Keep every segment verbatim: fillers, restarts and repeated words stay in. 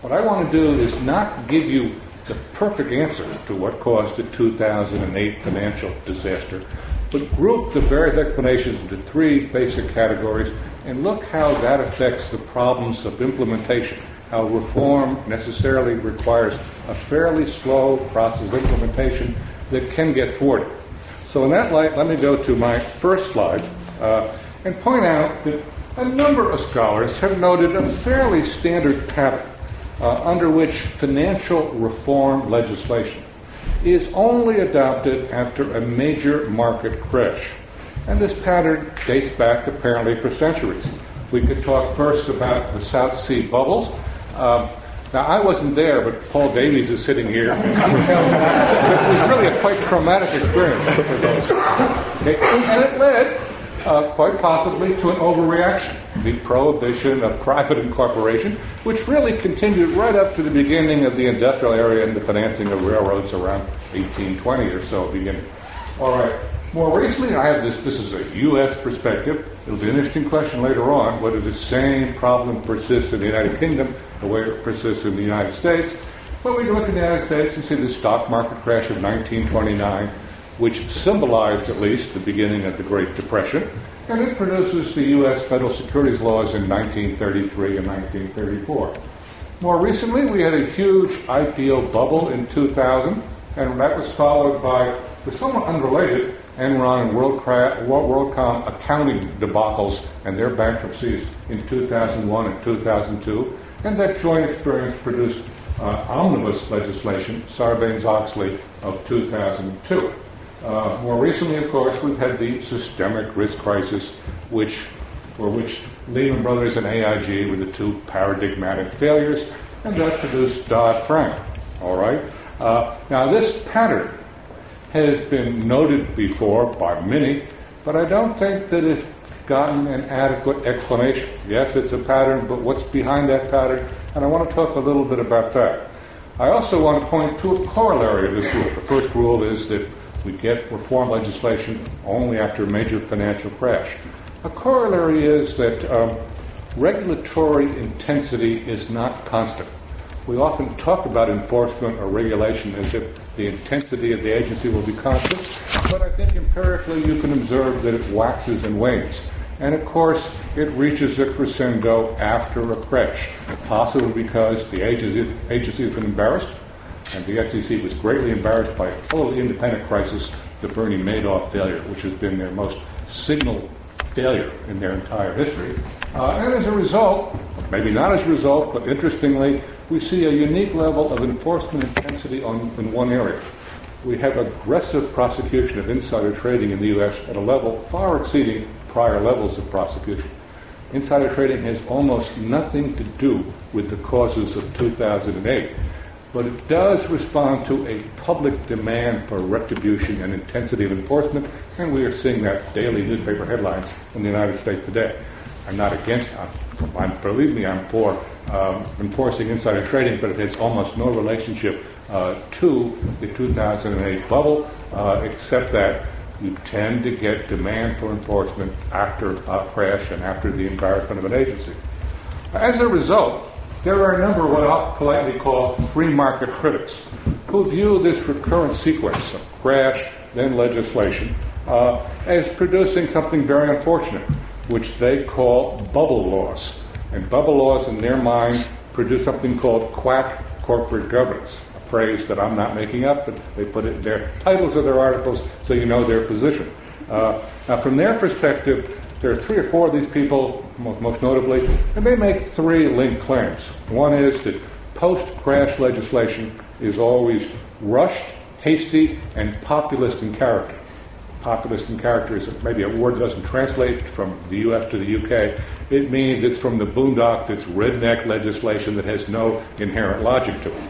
What I want to do is not give you the perfect answer to what caused the two thousand eight financial disaster, but group the various explanations into three basic categories and look how that affects the problems of implementation, how reform necessarily requires a fairly slow process of implementation that can get thwarted. So in that light, let me go to my first slide uh, and point out that a number of scholars have noted a fairly standard pattern Uh, under which financial reform legislation is only adopted after a major market crash. And this pattern dates back apparently for centuries. We could talk first about the South Sea bubbles. Um, now, I wasn't there, but Paul Davies is sitting here. And he tells me it was really a quite traumatic experience for those. Okay. And it led, Uh, quite possibly, to an overreaction, the prohibition of private incorporation, which really continued right up to the beginning of the industrial era and the financing of railroads around eighteen twenty or so beginning. All right. More recently, I have this. This is a U S perspective. It'll be an interesting question later on whether the same problem persists in the United Kingdom the way it persists in the United States. But we look at the United States and see the stock market crash of nineteen twenty-nine, which symbolized, at least, the beginning of the Great Depression, and it produces the U S federal securities laws in nineteen thirty-three and nineteen thirty-four. More recently, we had a huge I P O bubble in two thousand, and that was followed by the somewhat unrelated Enron and WorldCom accounting debacles and their bankruptcies in two thousand one and two thousand two, and that joint experience produced uh, omnibus legislation, Sarbanes-Oxley, of two thousand two. Uh, more recently, of course, we've had the systemic risk crisis, which, for which Lehman Brothers and A I G were the two paradigmatic failures, and that produced Dodd-Frank. All right. Uh, now, this pattern has been noted before by many, but I don't think that it's gotten an adequate explanation. Yes, it's a pattern, but what's behind that pattern? And I want to talk a little bit about that. I also want to point to a corollary of this rule. The first rule is that we get reform legislation only after a major financial crash. A corollary is that um, regulatory intensity is not constant. We often talk about enforcement or regulation as if the intensity of the agency will be constant, but I think empirically you can observe that it waxes and wanes. And of course, it reaches a crescendo after a crash, possibly because the agency, agency has been embarrassed. And the S E C was greatly embarrassed by a totally independent crisis, the Bernie Madoff failure, which has been their most signal failure in their entire history. Uh, and as a result, maybe not as a result, but interestingly, we see a unique level of enforcement intensity on, in one area. We have aggressive prosecution of insider trading in the U S at a level far exceeding prior levels of prosecution. Insider trading has almost nothing to do with the causes of two thousand eight. But it does respond to a public demand for retribution and intensity of enforcement, and we are seeing that daily newspaper headlines in the United States today. I'm not against, I'm, I'm, believe me, I'm for um, enforcing insider trading, but it has almost no relationship uh, to the two thousand eight bubble, uh, except that you tend to get demand for enforcement after a crash and after the embarrassment of an agency. As a result, there are a number of what I'll politely call free market critics who view this recurrent sequence of crash, then legislation, uh, as producing something very unfortunate, which they call bubble laws. And bubble laws, in their mind, produce something called quack corporate governance, a phrase that I'm not making up, but they put it in their titles of their articles so you know their position. Uh, now, from their perspective, there are three or four of these people, most notably, and they make three linked claims. One is that post-crash legislation is always rushed, hasty, and populist in character. Populist in character is maybe a word that doesn't translate from the U S to the U K. It means it's from the boondocks, it's redneck legislation that has no inherent logic to it.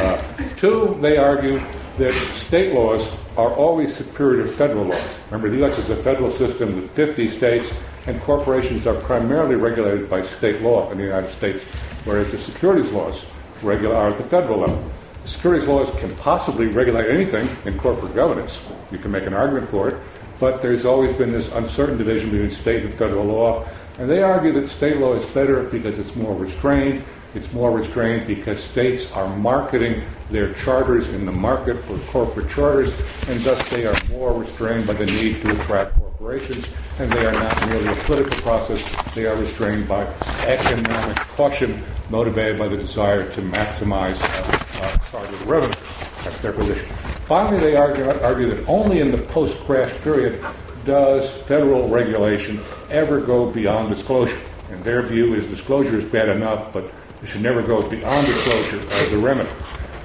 Uh, two, they argue that state laws are always superior to federal laws. Remember, the U S is a federal system with fifty states, and corporations are primarily regulated by state law in the United States, whereas the securities laws regular are at the federal level. Securities laws can possibly regulate anything in corporate governance. You can make an argument for it, but there's always been this uncertain division between state and federal law, and they argue that state law is better because it's more restrained, It's more restrained because states are marketing their charters in the market for corporate charters, and thus they are more restrained by the need to attract corporations, and they are not merely a political process. They are restrained by economic caution motivated by the desire to maximize uh, uh, charter revenue. That's their position. Finally, they argue, argue that only in the post-crash period does federal regulation ever go beyond disclosure. And their view is disclosure is bad enough, but it should never go beyond disclosure as a remedy.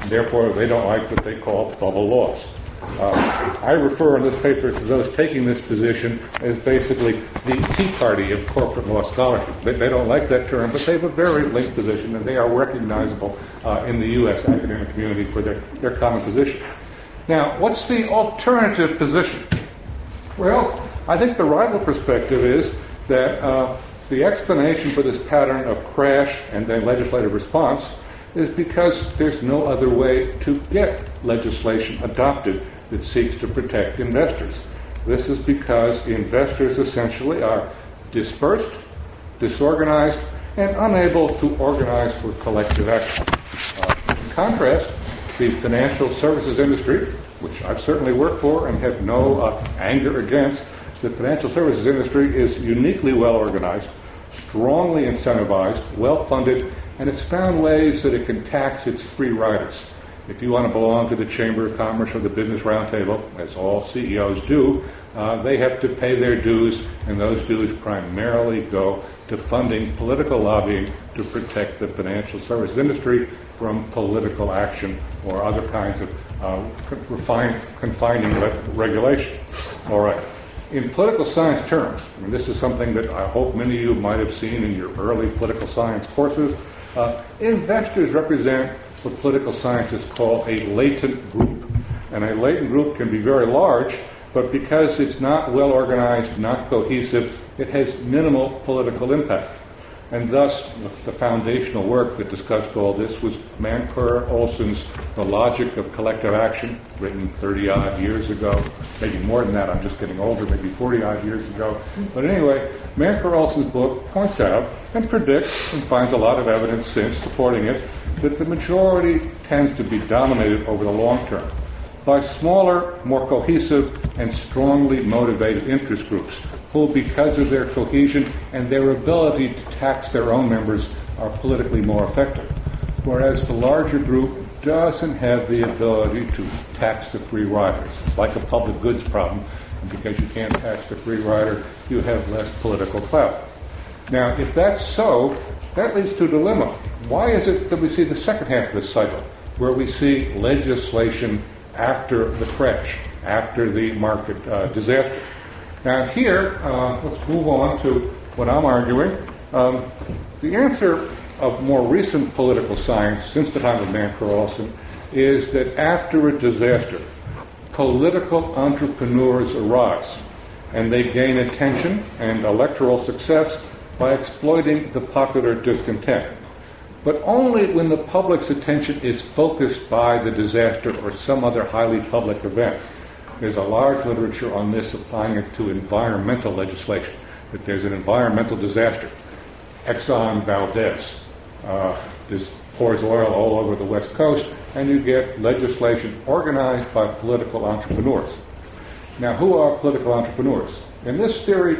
And therefore, they don't like what they call bubble laws. Uh, I refer in this paper to those taking this position as basically the Tea Party of corporate law scholarship. They, they don't like that term, but they have a very linked position, and they are recognizable uh, in the U S academic community for their, their common position. Now, what's the alternative position? Well, I think the rival perspective is that uh, the explanation for this pattern of crash and then legislative response is because there's no other way to get legislation adopted that seeks to protect investors. This is because investors essentially are dispersed, disorganized, and unable to organize for collective action. Uh, in contrast, the financial services industry, which I've certainly worked for and have no uh, anger against, the financial services industry is uniquely well organized, strongly incentivized, well funded, and it's found ways that it can tax its free riders. If you want to belong to the Chamber of Commerce or the Business Roundtable, as all C E Os do, uh, they have to pay their dues, and those dues primarily go to funding political lobbying to protect the financial services industry from political action or other kinds of uh, refine, confining regulation. All right. In political science terms, and this is something that I hope many of you might have seen in your early political science courses, Uh, investors represent what political scientists call a latent group. And a latent group can be very large, but because it's not well organized, not cohesive, it has minimal political impact. And thus, the, the foundational work that discussed all this was Mancur Olson's The Logic of Collective Action, written thirty-odd years ago. Maybe more than that, I'm just getting older, maybe forty-odd years ago. But anyway, Mancur Olson's book points out and predicts and finds a lot of evidence since supporting it that the majority tends to be dominated over the long term by smaller, more cohesive, and strongly motivated interest groups who, because of their cohesion and their ability to tax their own members, are politically more effective, whereas the larger group doesn't have the ability to tax the free riders. It's like a public goods problem, and because you can't tax the free rider, you have less political clout. Now, if that's so, that leads to a dilemma. Why is it that we see the second half of this cycle, where we see legislation after the crash, after the market uh, disaster? Now here, uh, let's move on to what I'm arguing. Um, the answer of more recent political science since the time of Mancur Olson is that after a disaster, political entrepreneurs arise, and they gain attention and electoral success by exploiting the popular discontent. But only when the public's attention is focused by the disaster or some other highly public event. There's a large literature on this applying it to environmental legislation, that there's an environmental disaster. Exxon Valdez uh, this pours oil all over the West Coast, and you get legislation organized by political entrepreneurs. Now, who are political entrepreneurs? In this theory,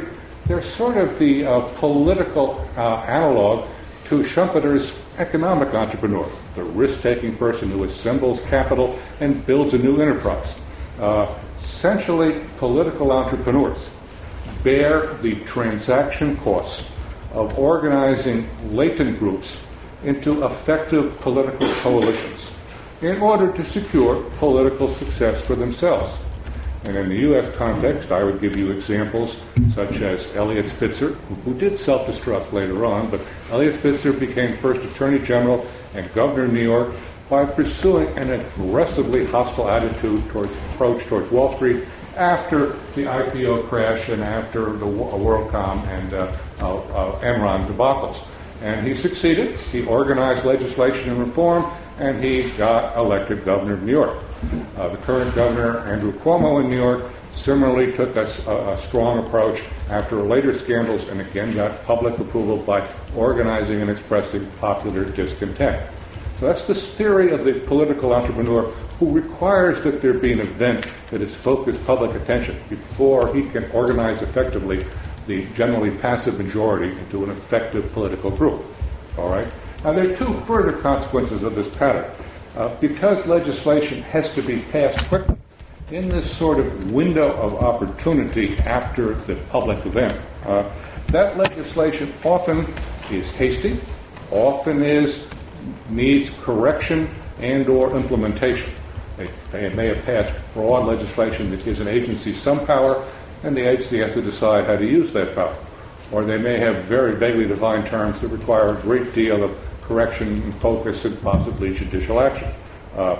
they're sort of the uh, political uh, analog to Schumpeter's economic entrepreneur, the risk-taking person who assembles capital and builds a new enterprise. Uh, essentially, political entrepreneurs bear the transaction costs of organizing latent groups into effective political coalitions in order to secure political success for themselves. And in the U S context, I would give you examples such as Eliot Spitzer, who, who did self-destruct later on, but Eliot Spitzer became first Attorney General and Governor of New York by pursuing an aggressively hostile attitude towards approach towards Wall Street after the I P O crash and after the WorldCom and uh, uh, uh, Enron debacles. And he succeeded. He organized legislation and reform, and he got elected governor of New York. Uh, the current governor, Andrew Cuomo in New York, similarly took a, a strong approach after later scandals and again got public approval by organizing and expressing popular discontent. So that's this theory of the political entrepreneur who requires that there be an event that has focused public attention before he can organize effectively the generally passive majority into an effective political group. All right? Now, there are two further consequences of this pattern. Uh, because legislation has to be passed quickly, in this sort of window of opportunity after the public event, uh, that legislation often is hasty, often is needs correction and or implementation. They, they may have passed broad legislation that gives an agency some power, and the agency has to decide how to use that power. Or they may have very vaguely defined terms that require a great deal of correction and focus and possibly judicial action. Uh,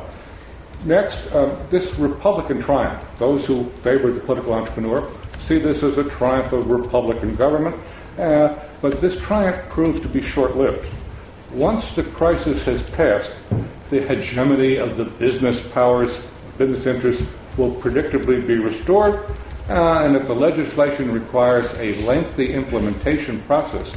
next, um, this Republican triumph. Those who favor the political entrepreneur see this as a triumph of Republican government, uh, but this triumph proves to be short-lived. Once the crisis has passed, the hegemony of the business powers, business interests, will predictably be restored, uh, and if the legislation requires a lengthy implementation process,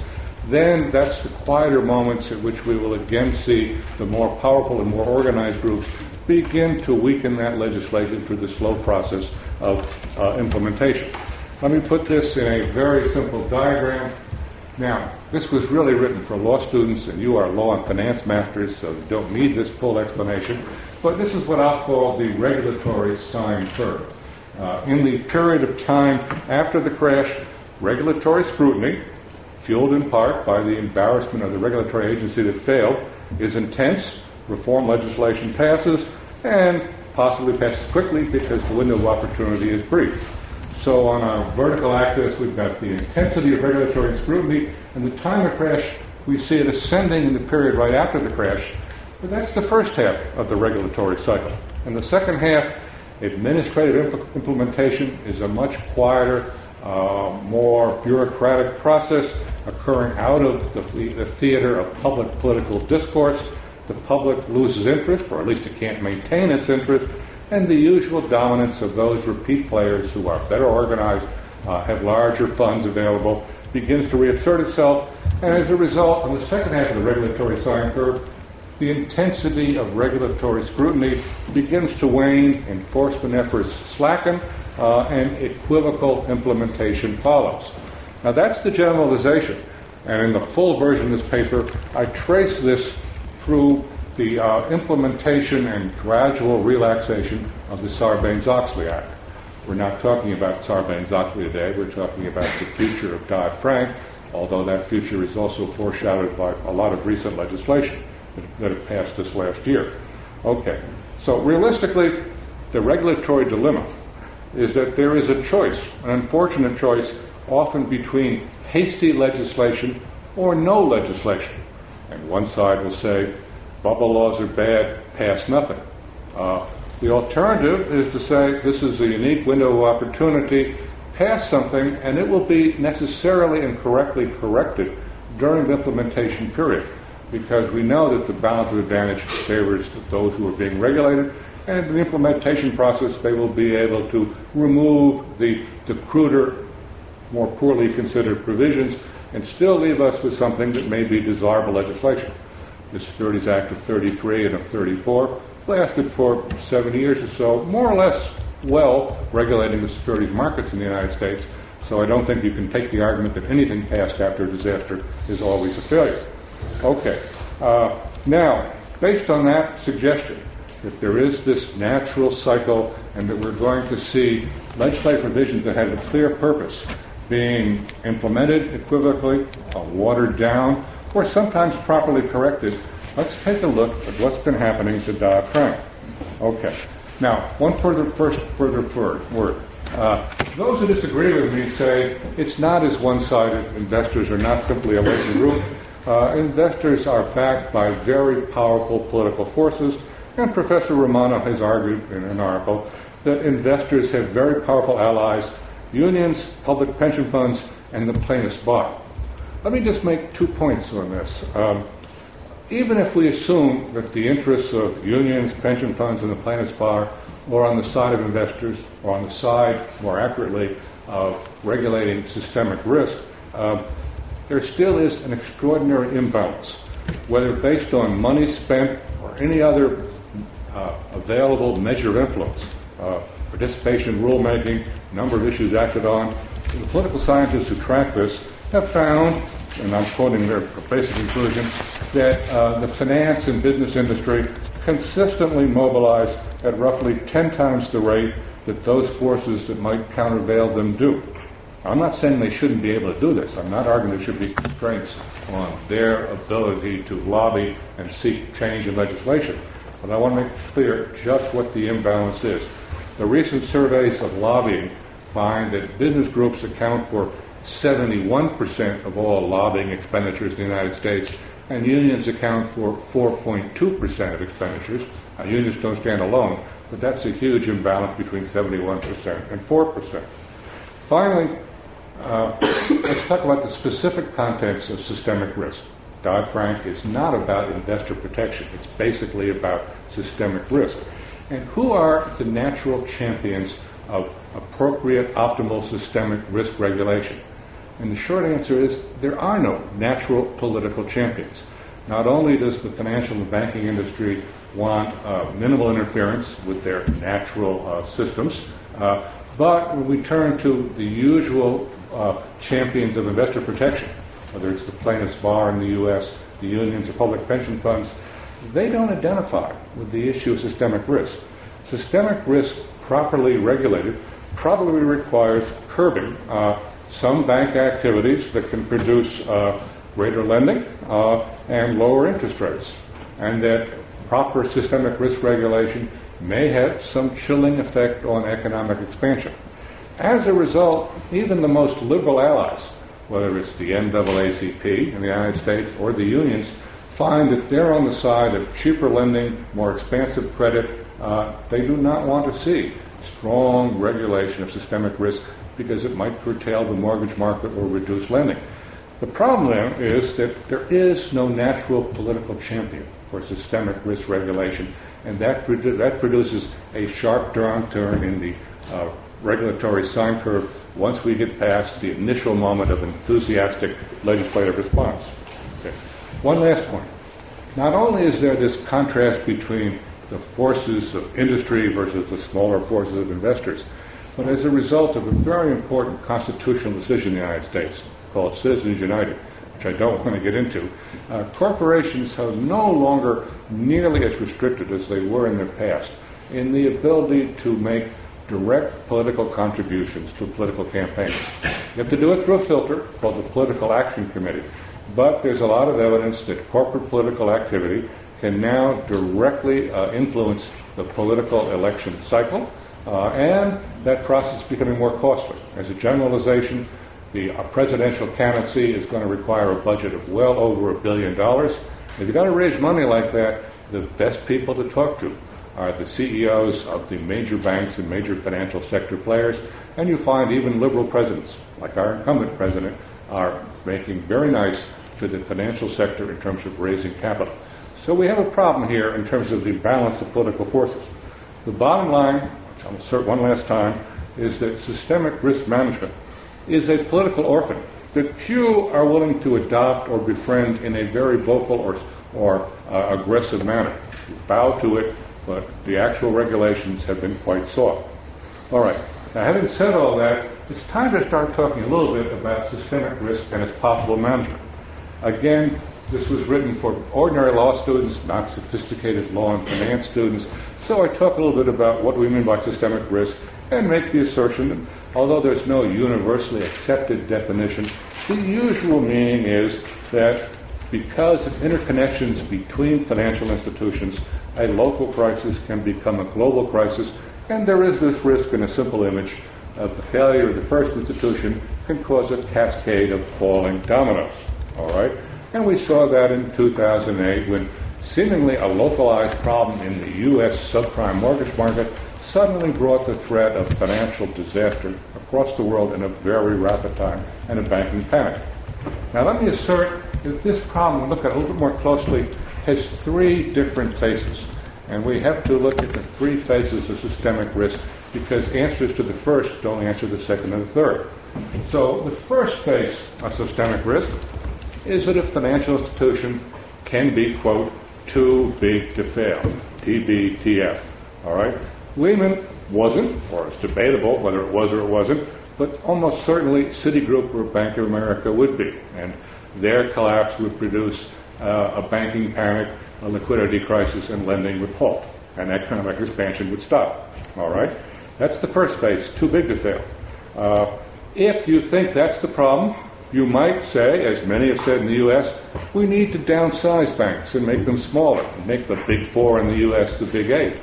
then that's the quieter moments at which we will again see the more powerful and more organized groups begin to weaken that legislation through the slow process of uh, implementation. Let me put this in a very simple diagram. Now, this was really written for law students, and you are law and finance masters, so you don't need this full explanation. But this is what I'll call the regulatory sine curve. Uh, in the period of time after the crash, regulatory scrutiny, fueled in part by the embarrassment of the regulatory agency that failed, is intense. Reform legislation passes, and possibly passes quickly because the window of opportunity is brief. So on our vertical axis, we've got the intensity of regulatory scrutiny, and the time of crash, we see it ascending in the period right after the crash. But that's the first half of the regulatory cycle. And the second half, administrative impl- implementation, is a much quieter, uh, more bureaucratic process occurring out of the, the theater of public political discourse. The public loses interest, or at least it can't maintain its interest, and the usual dominance of those repeat players who are better organized, uh, have larger funds available, begins to reassert itself. And as a result, in the second half of the regulatory sine curve, the intensity of regulatory scrutiny begins to wane, enforcement efforts slacken, uh, and equivocal implementation follows. Now, that's the generalization. And in the full version of this paper, I trace this through the uh, implementation and gradual relaxation of the Sarbanes-Oxley Act. We're not talking about Sarbanes-Oxley today. We're talking about the future of Dodd-Frank, although that future is also foreshadowed by a lot of recent legislation that have passed this last year. Okay, so realistically, the regulatory dilemma is that there is a choice, an unfortunate choice, often between hasty legislation or no legislation. And one side will say, bubble laws are bad, pass nothing. Uh, the alternative is to say, this is a unique window of opportunity, pass something, and it will be necessarily and correctly corrected during the implementation period, because we know that the balance of advantage favors those who are being regulated, and in the implementation process, they will be able to remove the, the cruder, more poorly considered provisions and still leave us with something that may be desirable legislation. The Securities Act of thirty-three and of thirty-four lasted for seventy years or so, more or less well regulating the securities markets in the United States, so I don't think you can take the argument that anything passed after a disaster is always a failure. Okay, uh, now, based on that suggestion, that there is this natural cycle and that we're going to see legislative provisions that have a clear purpose being implemented equivocally, uh, watered down, or sometimes properly corrected, let's take a look at what's been happening to Dodd-Frank. Okay. Now, one further first further word. Uh, those who disagree with me say it's not as one-sided. Investors are not simply a waiting group. Uh, investors are backed by very powerful political forces, and Professor Romano has argued in an article that investors have very powerful allies, unions, public pension funds, and the plaintiff's body. Let me just make two points on this. Um, even if we assume that the interests of unions, pension funds, and the plaintiffs' bar or on the side of investors, or on the side, more accurately, of regulating systemic risk, uh, there still is an extraordinary imbalance, whether based on money spent or any other uh, available measure of influence, uh, participation, rulemaking, number of issues acted on. The political scientists who track this have found, and I'm quoting their basic conclusion, that uh, the finance and business industry consistently mobilize at roughly ten times the rate that those forces that might countervail them do. I'm not saying they shouldn't be able to do this. I'm not arguing there should be constraints on their ability to lobby and seek change in legislation. But I want to make clear just what the imbalance is. The recent surveys of lobbying find that business groups account for seventy-one percent of all lobbying expenditures in the United States, and unions account for four point two percent of expenditures. Now, unions don't stand alone, but that's a huge imbalance between seventy-one percent and four percent. Finally, uh, let's talk about the specific contents of systemic risk. Dodd-Frank is not about investor protection. It's basically about systemic risk. And who are the natural champions of appropriate, optimal systemic risk regulation? And the short answer is there are no natural political champions. Not only does the financial and banking industry want uh, minimal interference with their natural uh, systems, uh, but when we turn to the usual uh, champions of investor protection, whether it's the plaintiffs' bar in the U S, the unions, or public pension funds, they don't identify with the issue of systemic risk. Systemic risk, properly regulated, probably requires curbing uh, some bank activities that can produce uh, greater lending uh, and lower interest rates, and that proper systemic risk regulation may have some chilling effect on economic expansion. As a result, even the most liberal allies, whether it's the N double A C P in the United States or the unions, find that they're on the side of cheaper lending, more expansive credit. Uh, they do not want to see strong regulation of systemic risk because it might curtail the mortgage market or reduce lending. The problem then is that there is no natural political champion for systemic risk regulation, and that produ- that produces a sharp downturn in the uh, regulatory sine curve once we get past the initial moment of enthusiastic legislative response. Okay. One last point. Not only is there this contrast between the forces of industry versus the smaller forces of investors, but as a result of a very important constitutional decision in the United States called Citizens United, which I don't want to get into, uh, corporations are no longer nearly as restricted as they were in the past in the ability to make direct political contributions to political campaigns. You have to do it through a filter called the Political Action Committee, but there's a lot of evidence that corporate political activity can now directly uh, influence the political election cycle, uh, and that process is becoming more costly. As a generalization, the presidential candidacy is going to require a budget of well over a billion dollars. If you've got to raise money like that, the best people to talk to are the C E Os of the major banks and major financial sector players, and you find even liberal presidents, like our incumbent president, are making very nice to the financial sector in terms of raising capital. So we have a problem here in terms of the balance of political forces. The bottom line, which I'll assert one last time, is that systemic risk management is a political orphan that few are willing to adopt or befriend in a very vocal or, or uh, aggressive manner. You bow to it, but the actual regulations have been quite soft. All right. Now, having said all that, it's time to start talking a little bit about systemic risk and its possible management. Again, this was written for ordinary law students, not sophisticated law and finance students, so I talk a little bit about what we mean by systemic risk and make the assertion that although there's no universally accepted definition, the usual meaning is that because of interconnections between financial institutions, a local crisis can become a global crisis, and there is this risk in a simple image of the failure of the first institution can cause a cascade of falling dominoes. All right? And we saw that in two thousand eight when seemingly a localized problem in the U S subprime mortgage market suddenly brought the threat of financial disaster across the world in a very rapid time and a banking panic. Now let me assert that this problem, look at a little bit more closely, has three different faces. And we have to look at the three phases of systemic risk, because answers to the first don't answer the second and the third. So the first phase of systemic risk is that a financial institution can be, quote, too big to fail, T B T F, all right? Lehman wasn't, or it's debatable whether it was or it wasn't, but almost certainly Citigroup or Bank of America would be, and their collapse would produce uh, a banking panic, a liquidity crisis, and lending would halt, and economic expansion would stop, all right? That's the first phase, too big to fail. Uh, if you think that's the problem, you might say, as many have said in the U S, we need to downsize banks and make them smaller, make the big four in the U S the big eight.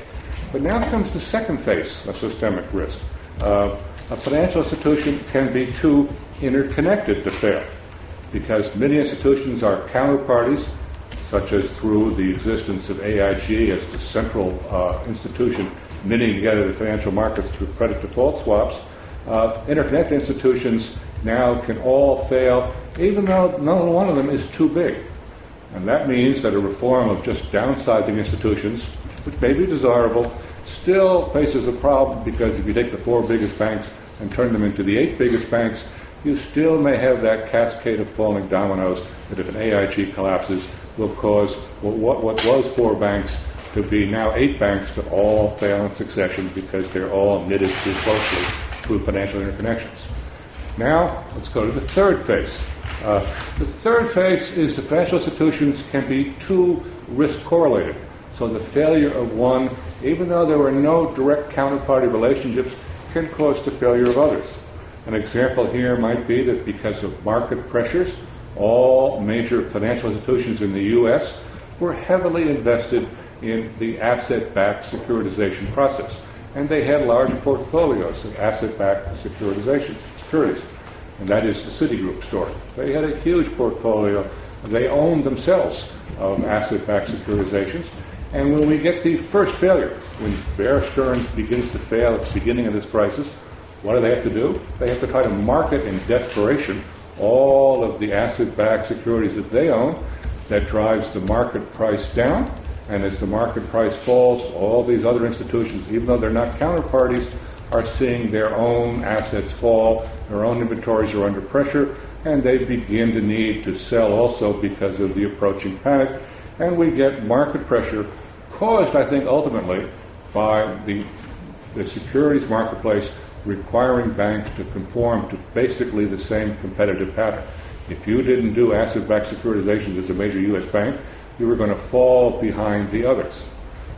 But now comes the second phase of systemic risk. Uh, a financial institution can be too interconnected to fail, because many institutions are counterparties, such as through the existence of A I G as the central uh, institution knitting together the financial markets through credit default swaps. Uh, interconnected institutions now can all fail, even though no one of them is too big. And that means that a reform of just downsizing institutions, which may be desirable, still faces a problem, because if you take the four biggest banks and turn them into the eight biggest banks, you still may have that cascade of falling dominoes that if an A I G collapses will cause what, what was four banks to be now eight banks to all fail in succession, because they're all knitted too closely through financial interconnections. Now, let's go to the third phase. Uh, the third phase is the financial institutions can be too risk correlated. So the failure of one, even though there were no direct counterparty relationships, can cause the failure of others. An example here might be that because of market pressures, all major financial institutions in the U S were heavily invested in the asset-backed securitization process. And they had large portfolios of asset-backed securitization securities. And that is the Citigroup story. They had a huge portfolio. They owned themselves of asset-backed securitizations. And when we get the first failure, when Bear Stearns begins to fail at the beginning of this crisis, what do they have to do? They have to try to market in desperation all of the asset-backed securities that they own. That drives the market price down. And as the market price falls, all these other institutions, even though they're not counterparties, are seeing their own assets fall, their own inventories are under pressure, and they begin to need to sell also because of the approaching panic. And we get market pressure caused, I think, ultimately by the, the securities marketplace requiring banks to conform to basically the same competitive pattern. If you didn't do asset-backed securitizations as a major U S bank, you were going to fall behind the others.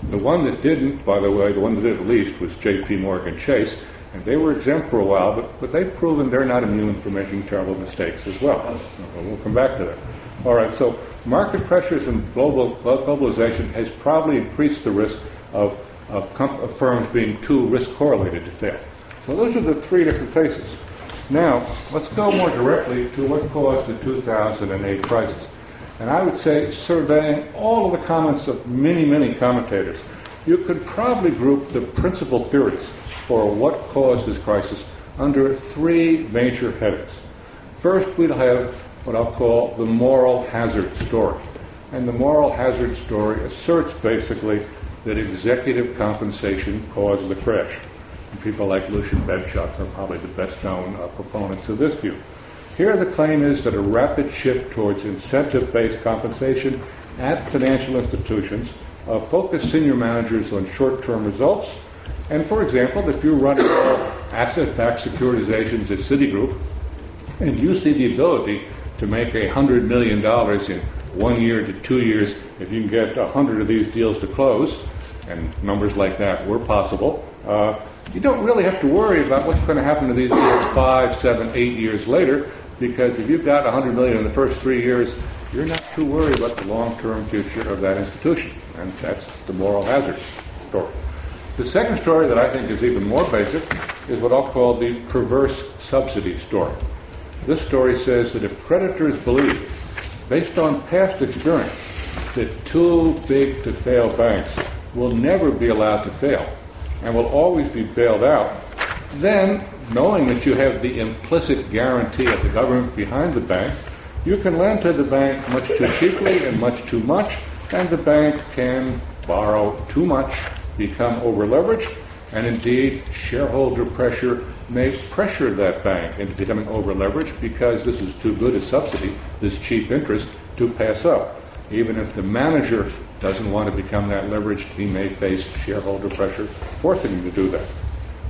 The one that didn't, by the way, the one that did at least, was J P Morgan Chase, and they were exempt for a while, but, but they've proven they're not immune from making terrible mistakes as well. We'll come back to that. All right, so market pressures and global globalization has probably increased the risk of, of, com- of firms being too risk correlated to fail. So those are the three different phases. Now, let's go more directly to what caused the two thousand eight crisis. And I would say, surveying all of the comments of many, many commentators, you could probably group the principal theories for what caused this crisis under three major headings. First, we'd have what I'll call the moral hazard story. And the moral hazard story asserts, basically, that executive compensation caused the crash. And people like Lucian Bebchuk are probably the best-known uh, proponents of this view. Here the claim is that a rapid shift towards incentive-based compensation at financial institutions uh, focused senior managers on short-term results. And for example, if you run asset-backed securitizations at Citigroup and you see the ability to make one hundred million dollars in one year to two years if you can get one hundred of these deals to close, and numbers like that were possible, uh, you don't really have to worry about what's going to happen to these deals five, seven, eight years later, because if you've got one hundred million dollars in the first three years, you're not too worried about the long-term future of that institution. And that's the moral hazard story. The second story that I think is even more basic is what I'll call the perverse subsidy story. This story says that if creditors believe, based on past experience, that too big to fail banks will never be allowed to fail and will always be bailed out, then, knowing that you have the implicit guarantee of the government behind the bank, you can lend to the bank much too cheaply and much too much, and the bank can borrow too much, become over-leveraged, and indeed shareholder pressure may pressure that bank into becoming over-leveraged because this is too good a subsidy, this cheap interest, to pass up. Even if the manager doesn't want to become that leveraged, he may face shareholder pressure forcing him to do that.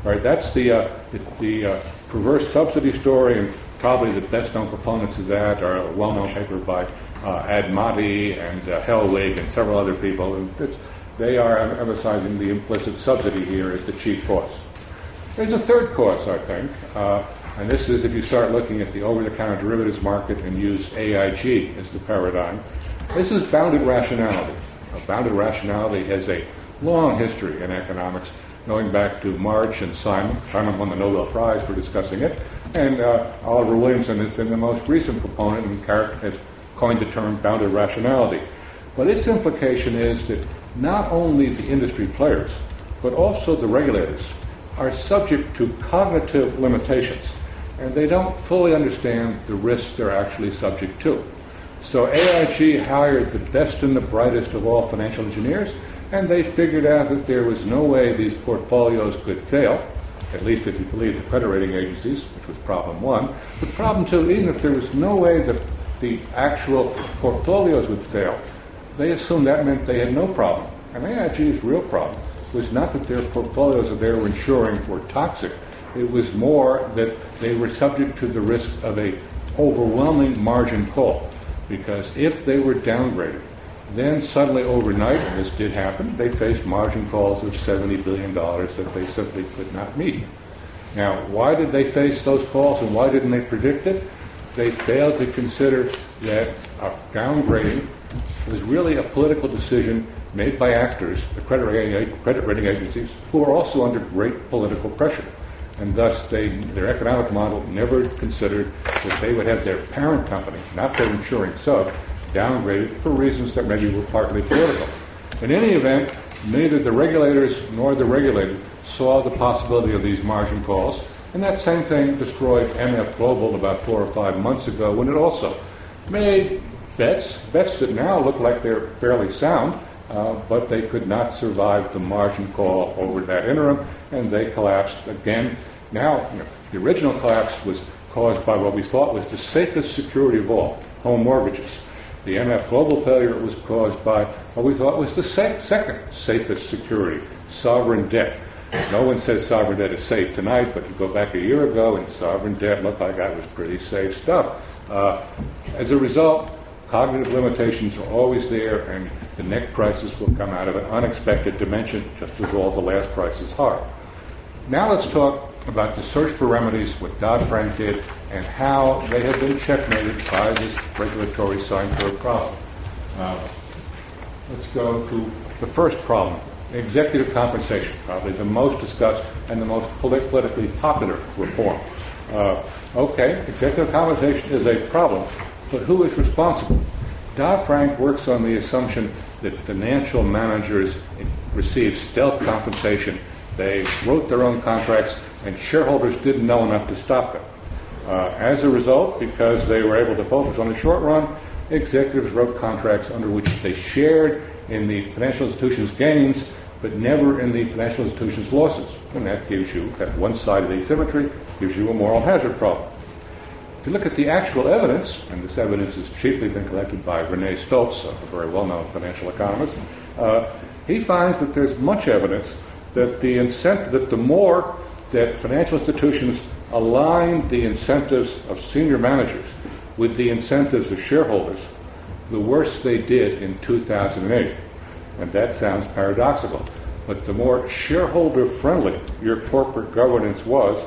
All right, that's the uh, the, the uh, perverse subsidy story, and probably the best-known proponents of that are a well-known paper by uh, Admati and uh, Helwig and several other people. And it's, they are emphasizing the implicit subsidy here as the cheap cost. There's a third cost, I think, uh, and this is if you start looking at the over-the-counter derivatives market and use A I G as the paradigm. This is bounded rationality. Now, bounded rationality has a long history in economics, going back to March and Simon. Simon won the Nobel Prize for discussing it. And uh, Oliver Williamson has been the most recent proponent, and Carrick has coined the term bounded rationality. But its implication is that not only the industry players, but also the regulators, are subject to cognitive limitations, and they don't fully understand the risks they're actually subject to. So A I G hired the best and the brightest of all financial engineers, and they figured out that there was no way these portfolios could fail, at least if you believe the credit rating agencies, which was problem one. But problem two, even if there was no way that the actual portfolios would fail, they assumed that meant they had no problem. And A I G's real problem was not that their portfolios that they were insuring were toxic. It was more that they were subject to the risk of an overwhelming margin call. Because if they were downgraded, then suddenly overnight, and this did happen, they faced margin calls of seventy billion dollars that they simply could not meet. Now, why did they face those calls and why didn't they predict it? They failed to consider that a downgrading was really a political decision made by actors, the credit rating, credit rating agencies, who are also under great political pressure. And thus, they, their economic model never considered that they would have their parent company, not their insuring sub, downgraded for reasons that maybe were partly political. In any event, neither the regulators nor the regulated saw the possibility of these margin calls. And that same thing destroyed M F Global about four or five months ago, when it also made bets, bets that now look like they're fairly sound, Uh, but they could not survive the margin call over that interim, and they collapsed again. Now, you know, the original collapse was caused by what we thought was the safest security of all, home mortgages. The M F Global failure was caused by what we thought was the sa- second safest security, sovereign debt. No one says sovereign debt is safe tonight, but you go back a year ago, and sovereign debt looked like that was pretty safe stuff. Uh, as a result, cognitive limitations are always there, and the next crisis will come out of an unexpected dimension, just as all the last crises are. Now let's talk about the search for remedies, what Dodd-Frank did, and how they have been checkmated by this regulatory Seinfeld problem. Uh, let's go to the first problem, executive compensation, probably the most discussed and the most politically popular reform. Uh, okay, executive compensation is a problem, but who is responsible? Dodd-Frank works on the assumption that financial managers receive stealth compensation. They wrote their own contracts, and shareholders didn't know enough to stop them. Uh, as a result, because they were able to focus on the short run, executives wrote contracts under which they shared in the financial institution's gains, but never in the financial institution's losses. And that gives you, that one side of the asymmetry gives you a moral hazard problem. If you look at the actual evidence, and this evidence has chiefly been collected by Rene Stulz, a very well-known financial economist, uh, he finds that there's much evidence that the incent- that the more that financial institutions align the incentives of senior managers with the incentives of shareholders, the worse they did in two thousand eight. And that sounds paradoxical, but the more shareholder-friendly your corporate governance was,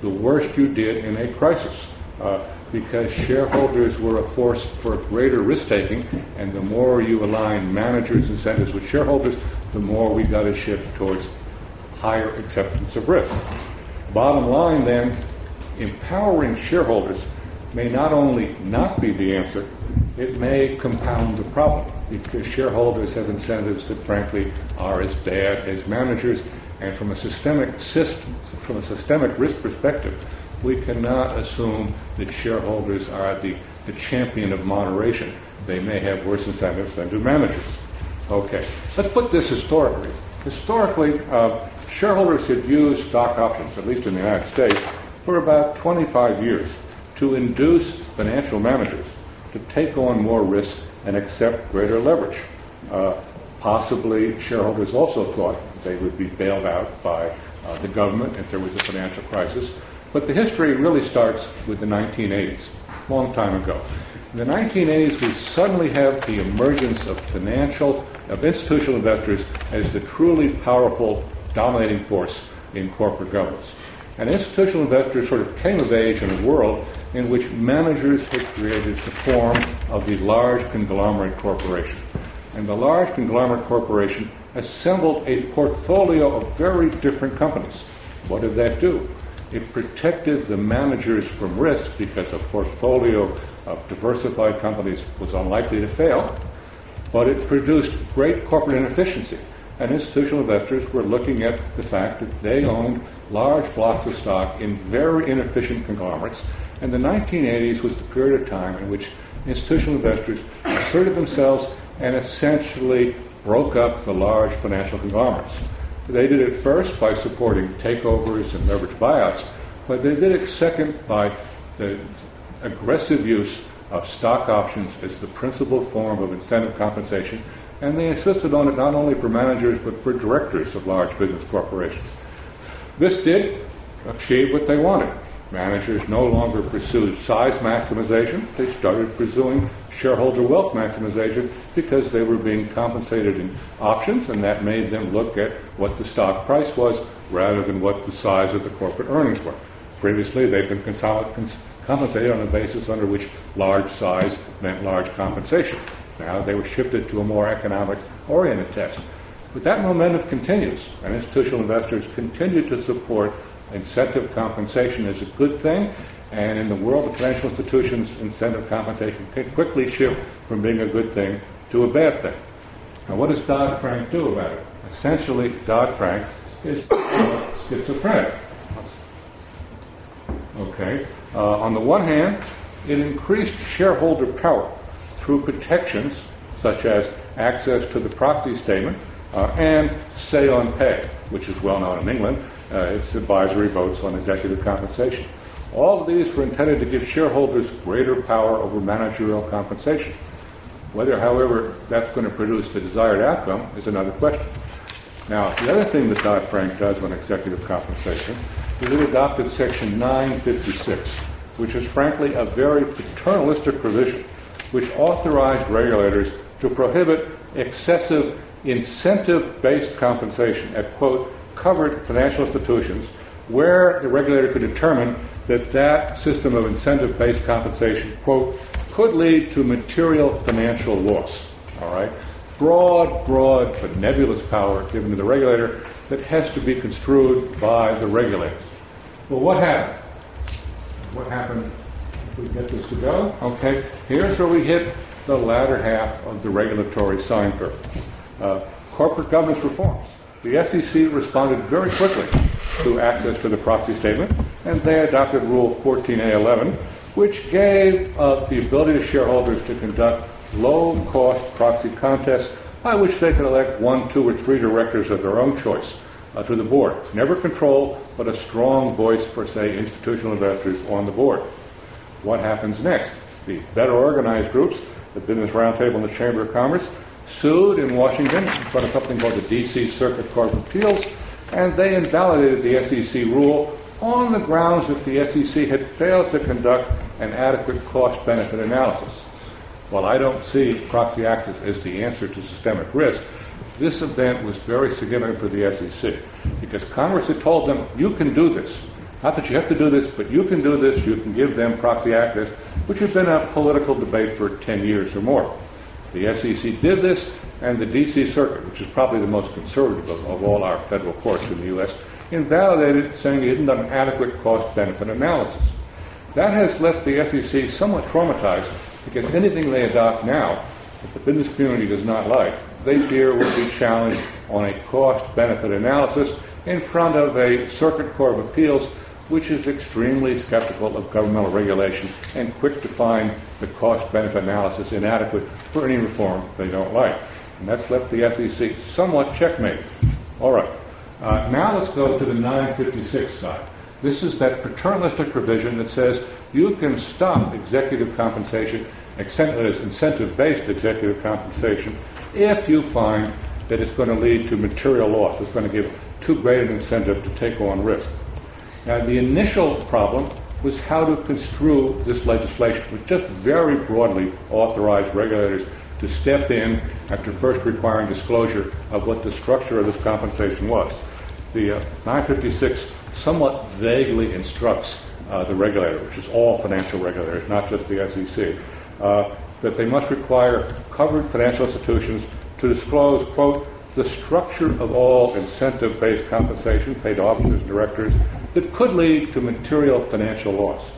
the worse you did in a crisis. Uh, because shareholders were a force for greater risk-taking, and the more you align managers' incentives with shareholders, the more we got to shift towards higher acceptance of risk. Bottom line, then, empowering shareholders may not only not be the answer, it may compound the problem, because shareholders have incentives that, frankly, are as bad as managers, and from a systemic system, from a systemic risk perspective, we cannot assume that shareholders are the, the champion of moderation. They may have worse incentives than do managers. Okay, let's put this historically. Historically, uh, shareholders have used stock options, at least in the United States, for about twenty-five years to induce financial managers to take on more risk and accept greater leverage. Uh, possibly shareholders also thought they would be bailed out by uh, the government if there was a financial crisis. But the history really starts with the nineteen eighties, a long time ago. In the nineteen eighties, we suddenly have the emergence of financial, of institutional investors as the truly powerful, dominating force in corporate governance. And institutional investors sort of came of age in a world in which managers had created the form of the large conglomerate corporation. And the large conglomerate corporation assembled a portfolio of very different companies. What did that do? It protected the managers from risk because a portfolio of diversified companies was unlikely to fail, but it produced great corporate inefficiency. And institutional investors were looking at the fact that they owned large blocks of stock in very inefficient conglomerates. And the nineteen eighties was the period of time in which institutional investors asserted themselves and essentially broke up the large financial conglomerates. They did it first by supporting takeovers and leveraged buyouts, but they did it second by the aggressive use of stock options as the principal form of incentive compensation, and they insisted on it not only for managers but for directors of large business corporations. This did achieve what they wanted. Managers no longer pursued size maximization. They started pursuing shareholder wealth maximization because they were being compensated in options, and that made them look at what the stock price was rather than what the size of the corporate earnings were. Previously, they've been consolidated, compensated on a basis under which large size meant large compensation. Now they were shifted to a more economic-oriented test. But that momentum continues, and institutional investors continue to support incentive compensation as a good thing, and in the world of financial institutions, incentive compensation can quickly shift from being a good thing to a bad thing. Now, what does Dodd-Frank do about it? Essentially, Dodd-Frank is schizophrenic. Okay. Uh, on the one hand, it increased shareholder power through protections such as access to the proxy statement uh, and say on pay, which is well known in England. Uh, it's advisory votes on executive compensation. All of these were intended to give shareholders greater power over managerial compensation. Whether, however, that's going to produce the desired outcome is another question. Now, the other thing that Dodd-Frank does on executive compensation is it adopted Section nine fifty-six, which is frankly a very paternalistic provision, which authorized regulators to prohibit excessive incentive-based compensation at, quote, covered financial institutions, where the regulator could determine that that system of incentive-based compensation, quote, could lead to material financial loss. All right? Broad, broad, but nebulous power given to the regulator that has to be construed by the regulators. Well, what happened? What happened if we get this to go? Okay, here's where we hit the latter half of the regulatory sine curve. Uh, corporate governance reforms. The S E C responded very quickly to access to the proxy statement, and they adopted Rule fourteen A eleven, which gave uh, the ability to shareholders to conduct low-cost proxy contests by which they could elect one, two, or three directors of their own choice uh, to the board. Never control, but a strong voice for, say, institutional investors on the board. What happens next? The better organized groups, the Business Roundtable and the Chamber of Commerce, sued in Washington in front of something called the D C Circuit Court of Appeals, and they invalidated the S E C rule on the grounds that the S E C had failed to conduct an adequate cost-benefit analysis. While I don't see proxy access as the answer to systemic risk, this event was very significant for the S E C because Congress had told them, you can do this. Not that you have to do this, but you can do this. You can give them proxy access, which had been a political debate for ten years or more. The S E C did this, and the D C Circuit, which is probably the most conservative of, of all our federal courts in the U S, invalidated it, saying it hadn't done an adequate cost-benefit analysis. That has left the S E C somewhat traumatized because anything they adopt now that the business community does not like, they fear will be challenged on a cost-benefit analysis in front of a Circuit Court of Appeals, which is extremely skeptical of governmental regulation and quick to find the cost-benefit analysis inadequate for any reform they don't like. And that's left the S E C somewhat checkmate. All right. Uh, now let's go to the nine fifty-six side. This is that paternalistic provision that says you can stop executive compensation, incentive-based executive compensation, if you find that it's going to lead to material loss. It's going to give too great an incentive to take on risk. Now, the initial problem was how to construe this legislation, which just very broadly authorized regulators to step in after first requiring disclosure of what the structure of this compensation was. The uh, nine fifty-six somewhat vaguely instructs uh, the regulator, which is all financial regulators, not just the S E C, uh, that they must require covered financial institutions to disclose, quote, the structure of all incentive-based compensation paid to officers and directors that could lead to material financial loss.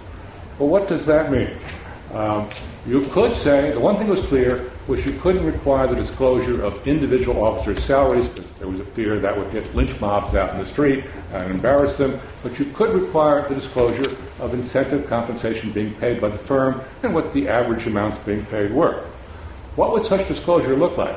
Well, what does that mean? Um, you could say, the one thing that was clear was you couldn't require the disclosure of individual officers' salaries because there was a fear that would hit lynch mobs out in the street and embarrass them, but you could require the disclosure of incentive compensation being paid by the firm and what the average amounts being paid were. What would such disclosure look like?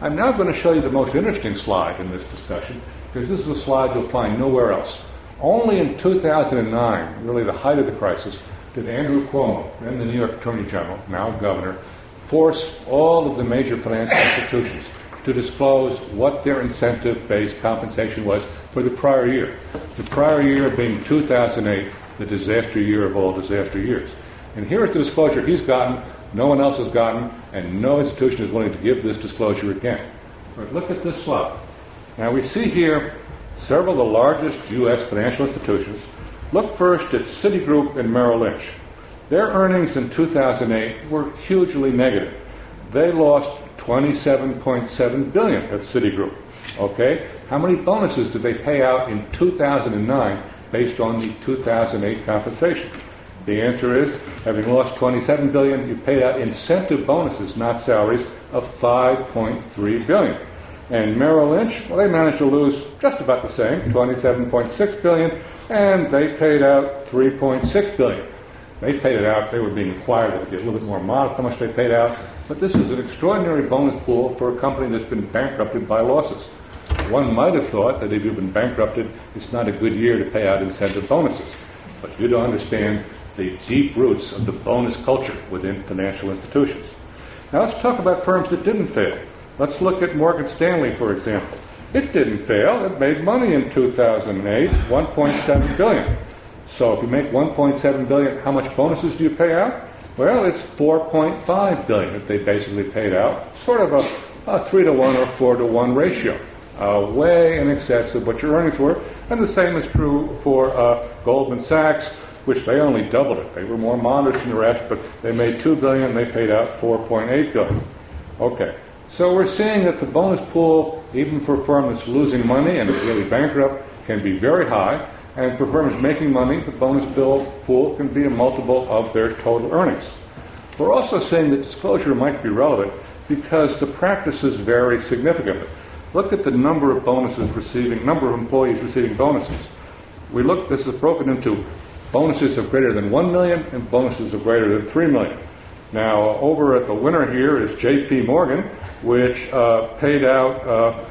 I'm now going to show you the most interesting slide in this discussion because this is a slide you'll find nowhere else. Only in two thousand nine, really the height of the crisis, did Andrew Cuomo, then the New York Attorney General, now governor, force all of the major financial institutions to disclose what their incentive-based compensation was for the prior year. The prior year being two thousand eight, the disaster year of all disaster years. And here is the disclosure he's gotten, no one else has gotten, and no institution is willing to give this disclosure again. But look at this slide. Now we see here several of the largest U S financial institutions. Look first at Citigroup and Merrill Lynch. Their earnings in two thousand eight were hugely negative. They lost twenty-seven point seven billion dollars at Citigroup. Okay? How many bonuses did they pay out in two thousand nine based on the two thousand eight compensation? The answer is, having lost twenty-seven billion dollars, you paid out incentive bonuses, not salaries, of five point three billion dollars. And Merrill Lynch, well, they managed to lose just about the same, twenty-seven point six billion dollars, and they paid out three point six billion dollars. They paid it out. They were being required to be a little bit more modest how much they paid out. But this is an extraordinary bonus pool for a company that's been bankrupted by losses. One might have thought that if you've been bankrupted, it's not a good year to pay out incentive bonuses. But you don't understand the deep roots of the bonus culture within financial institutions. Now let's talk about firms that didn't fail. Let's look at Morgan Stanley, for example. It didn't fail. It made money in two thousand eight, one point seven billion dollars. So if you make one point seven billion dollars, how much bonuses do you pay out? Well, it's four point five billion dollars that they basically paid out, sort of a, a three to one or four to one ratio, uh, way in excess of what your earnings were. And the same is true for uh, Goldman Sachs, which they only doubled it. They were more modest than the rest, but they made two billion dollars and they paid out four point eight billion dollars. Okay. So we're seeing that the bonus pool, even for a firm that's losing money and is really bankrupt, can be very high. And for firms making money, the bonus bill pool can be a multiple of their total earnings. We're also seeing that disclosure might be relevant because the practices vary significantly. Look at the number of bonuses receiving, number of employees receiving bonuses. We look, this is broken into bonuses of greater than one million dollars and bonuses of greater than three million dollars. Now, uh, over at the winner here is J P Morgan, which uh, paid out uh,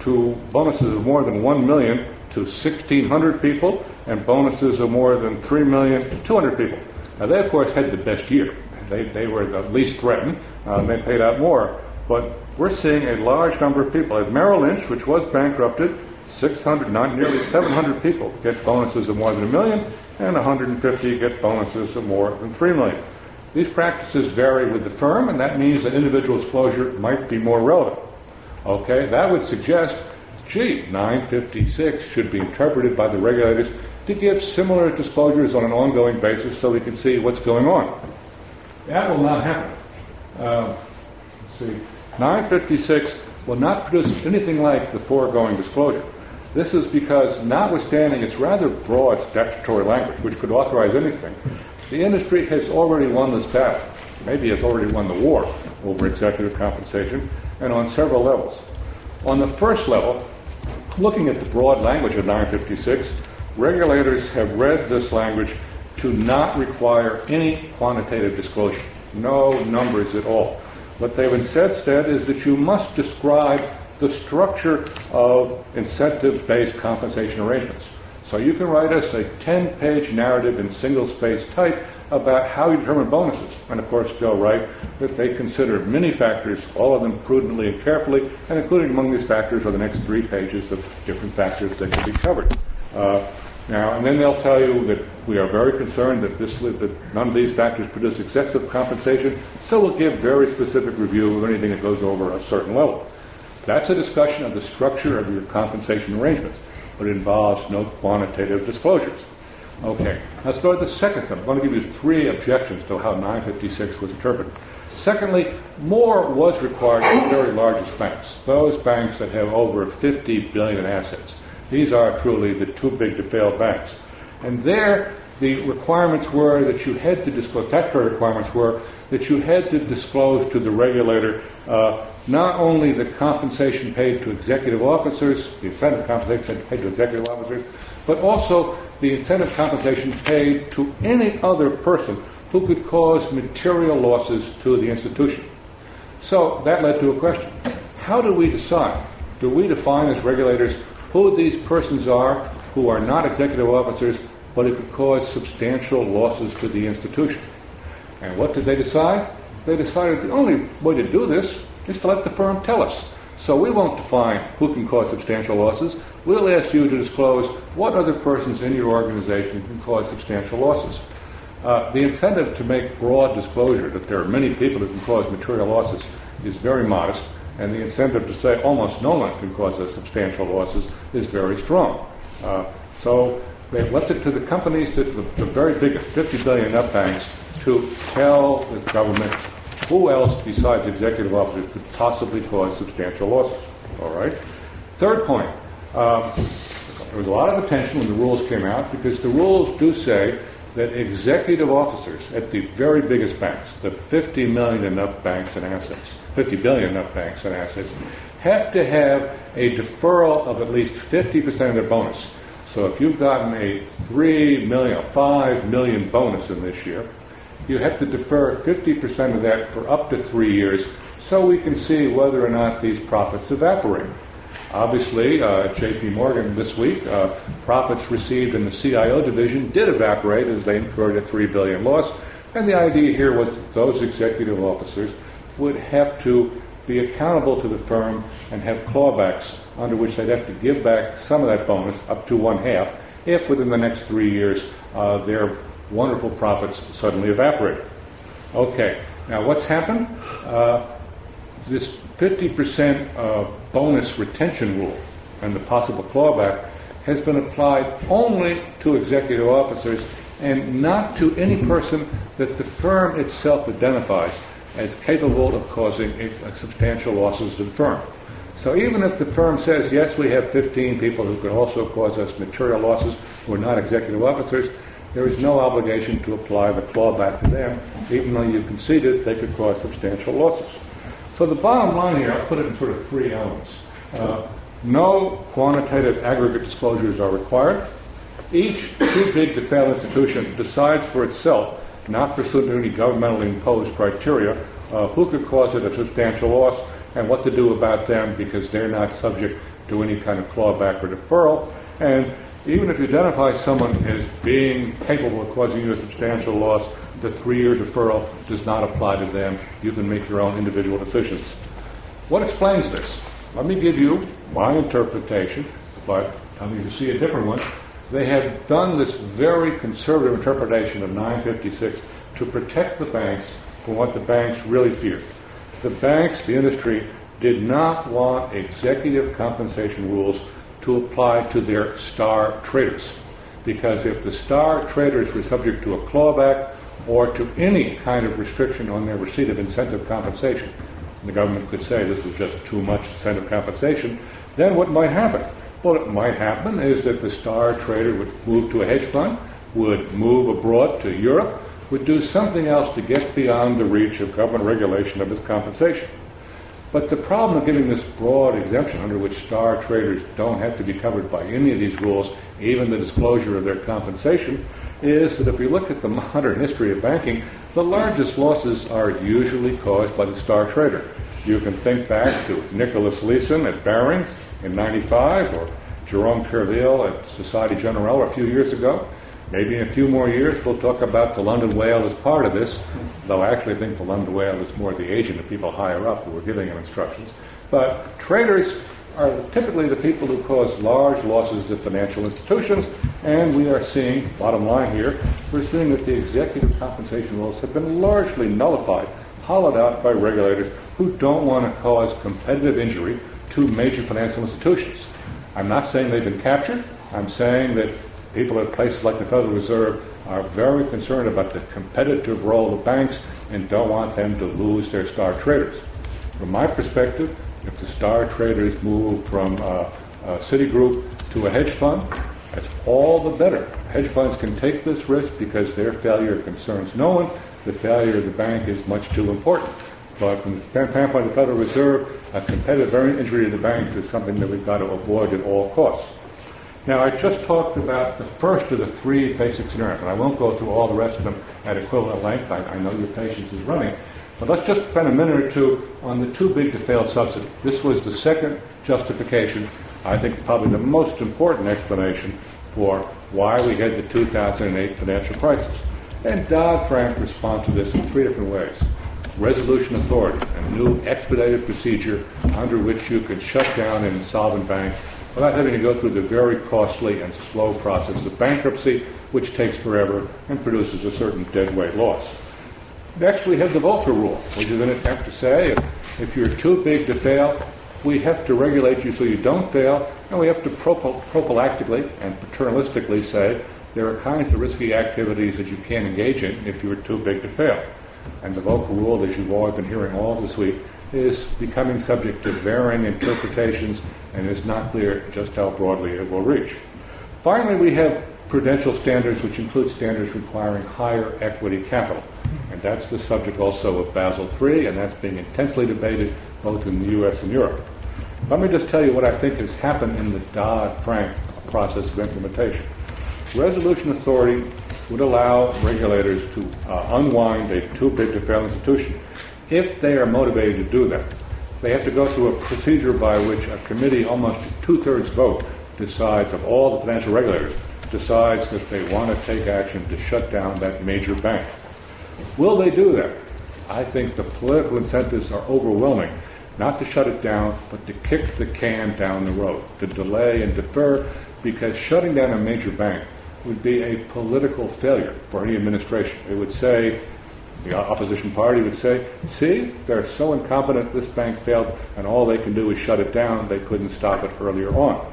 to bonuses of more than one million dollars to one thousand six hundred people, and bonuses of more than three million dollars to two hundred people. Now, they, of course, had the best year. They they were the least threatened. Uh, and they paid out more. But we're seeing a large number of people. At Merrill Lynch, which was bankrupted, six hundred, not nearly seven hundred people get bonuses of more than a million, and one hundred fifty get bonuses of more than three million dollars. These practices vary with the firm, and that means that individual disclosure might be more relevant. Okay, that would suggest, gee, nine fifty-six should be interpreted by the regulators to give similar disclosures on an ongoing basis so we can see what's going on. That will not happen. Uh, let's see, nine fifty-six will not produce anything like the foregoing disclosure. This is because, notwithstanding its rather broad statutory language, which could authorize anything, the industry has already won this battle. Maybe it's already won the war over executive compensation, and on several levels. On the first level, looking at the broad language of nine fifty-six, regulators have read this language to not require any quantitative disclosure, no numbers at all. What they've instead said is that you must describe the structure of incentive-based compensation arrangements. So you can write us a ten-page narrative in single-space type about how you determine bonuses. And, of course, they'll write that they considered many factors, all of them prudently and carefully, and including among these factors are the next three pages of different factors that can be covered. Uh, now, and then they'll tell you that we are very concerned that, this, that none of these factors produce excessive compensation, so we'll give very specific review of anything that goes over a certain level. That's a discussion of the structure of your compensation arrangements, but it involves no quantitative disclosures. Okay, let's go to the second thing. I'm going to give you three objections to how nine fifty-six was interpreted. Secondly, more was required of the very largest banks, those banks that have over fifty billion dollars in assets. These are truly the too big to fail banks. And there, the requirements were that you had to disclose, statutory requirements were that you had to disclose to the regulator uh, not only the compensation paid to executive officers, the incentive compensation paid to executive officers, but also the incentive compensation paid to any other person who could cause material losses to the institution. So that led to a question. How do we decide? Do we define as regulators who these persons are who are not executive officers, but it could cause substantial losses to the institution? And what did they decide? They decided the only way to do this is to let the firm tell us. So we won't define who can cause substantial losses. We'll ask you to disclose what other persons in your organization can cause substantial losses. Uh, the incentive to make broad disclosure that there are many people who can cause material losses is very modest, and the incentive to say almost no one can cause us substantial losses is very strong. Uh, so they've left it to the companies, to the, the very big fifty billion up banks, to tell the government who else besides executive officers could possibly cause substantial losses. All right? Third point. Um, there was a lot of attention when the rules came out because the rules do say that executive officers at the very biggest banks, the fifty million and up banks and assets, fifty billion and up banks and assets, have to have a deferral of at least fifty percent of their bonus. So if you've gotten a three million, five million bonus in this year, you have to defer fifty percent of that for up to three years so we can see whether or not these profits evaporate. Obviously, uh, J P Morgan this week, uh, profits received in the C I O division did evaporate as they incurred a three billion dollars loss, and the idea here was that those executive officers would have to be accountable to the firm and have clawbacks under which they'd have to give back some of that bonus, up to one half, if within the next three years uh, their wonderful profits suddenly evaporated. Okay, now what's happened? Uh, this fifty percent uh, bonus retention rule and the possible clawback has been applied only to executive officers and not to any person that the firm itself identifies as capable of causing a, a substantial losses to the firm. So even if the firm says, yes, we have fifteen people who could also cause us material losses who are not executive officers, there is no obligation to apply the clawback to them, even though you conceded they could cause substantial losses. So the bottom line here, I'll put it in sort of three elements. Uh, no quantitative aggregate disclosures are required. Each too big to fail institution decides for itself, not pursuant to any governmentally imposed criteria, uh, who could cause it a substantial loss and what to do about them because they're not subject to any kind of clawback or deferral. And even if you identify someone as being capable of causing you a substantial loss, the three-year deferral does not apply to them. You can make your own individual decisions. What explains this? Let me give you my interpretation, but I mean, you see a different one. They have done this very conservative interpretation of nine fifty-six to protect the banks from what the banks really feared. The banks, the industry, did not want executive compensation rules to apply to their star traders, because if the star traders were subject to a clawback or to any kind of restriction on their receipt of incentive compensation, the government could say this was just too much incentive compensation, then what might happen? Well, it might happen is that the star trader would move to a hedge fund, would move abroad to Europe, would do something else to get beyond the reach of government regulation of his compensation. But the problem of giving this broad exemption under which star traders don't have to be covered by any of these rules, even the disclosure of their compensation, is that if we look at the modern history of banking, the largest losses are usually caused by the star trader. You can think back to Nicholas Leeson at Barings in ninety-five, or Jerome Curville at Societe Generale a few years ago. Maybe in a few more years we'll talk about the London Whale as part of this, though I actually think the London Whale is more the agent of people higher up who are giving them instructions. But traders are typically the people who cause large losses to financial institutions, and we are seeing, bottom line here, we're seeing that the executive compensation rules have been largely nullified, hollowed out by regulators who don't want to cause competitive injury to major financial institutions. I'm not saying they've been captured. I'm saying that people at places like the Federal Reserve are very concerned about the competitive role of banks and don't want them to lose their star traders. From my perspective, if the star traders move from uh, uh, Citigroup to a hedge fund, that's all the better. Hedge funds can take this risk because their failure concerns no one. The failure of the bank is much too important. But from the standpoint of the Federal Reserve, a competitive injury to the banks is something that we've got to avoid at all costs. Now, I just talked about the first of the three basic scenarios, and I won't go through all the rest of them at equivalent length. I, I know your patience is running. But let's just spend a minute or two on the too big to fail subsidy. This was the second justification, I think probably the most important explanation for why we had the two thousand eight financial crisis. And Dodd-Frank responds to this in three different ways. Resolution authority, a new expedited procedure under which you could shut down an insolvent bank without having to go through the very costly and slow process of bankruptcy, which takes forever and produces a certain deadweight loss. Next, we have the Volcker Rule, which is an attempt to say, if, if you're too big to fail, we have to regulate you so you don't fail, and we have to propal- prophylactically and paternalistically say there are kinds of risky activities that you can't engage in if you're too big to fail. And the Volcker Rule, as you've all been hearing all this week, is becoming subject to varying interpretations and is not clear just how broadly it will reach. Finally, we have prudential standards, which include standards requiring higher equity capital. And that's the subject also of Basel three, and that's being intensely debated both in the U S and Europe. Let me just tell you what I think has happened in the Dodd-Frank process of implementation. Resolution authority would allow regulators to uh, unwind a too-big-to-fail institution. If they are motivated to do that, they have to go through a procedure by which a committee, almost two-thirds vote, decides, of all the financial regulators, decides that they want to take action to shut down that major bank. Will they do that? I think the political incentives are overwhelming, not to shut it down, but to kick the can down the road, to delay and defer, because shutting down a major bank would be a political failure for any administration. It would say, the opposition party would say, see, they're so incompetent, this bank failed, and all they can do is shut it down. They couldn't stop it earlier on.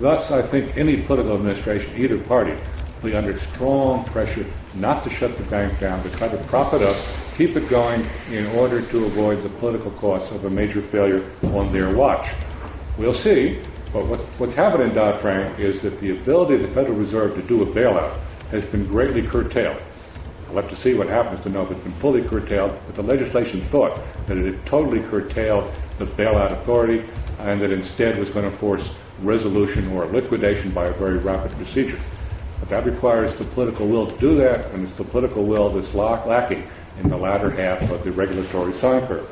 Thus, I think any political administration, either party, will be under strong pressure not to shut the bank down, but try to prop it up, keep it going in order to avoid the political costs of a major failure on their watch. We'll see, but what's, what's happened in Dodd-Frank is that the ability of the Federal Reserve to do a bailout has been greatly curtailed. We'll have to see what happens to know if it's been fully curtailed, but the legislation thought that it had totally curtailed the bailout authority and that instead was going to force resolution or liquidation by a very rapid procedure. But that requires the political will to do that, and it's the political will that's lacking in the latter half of the regulatory sine curve.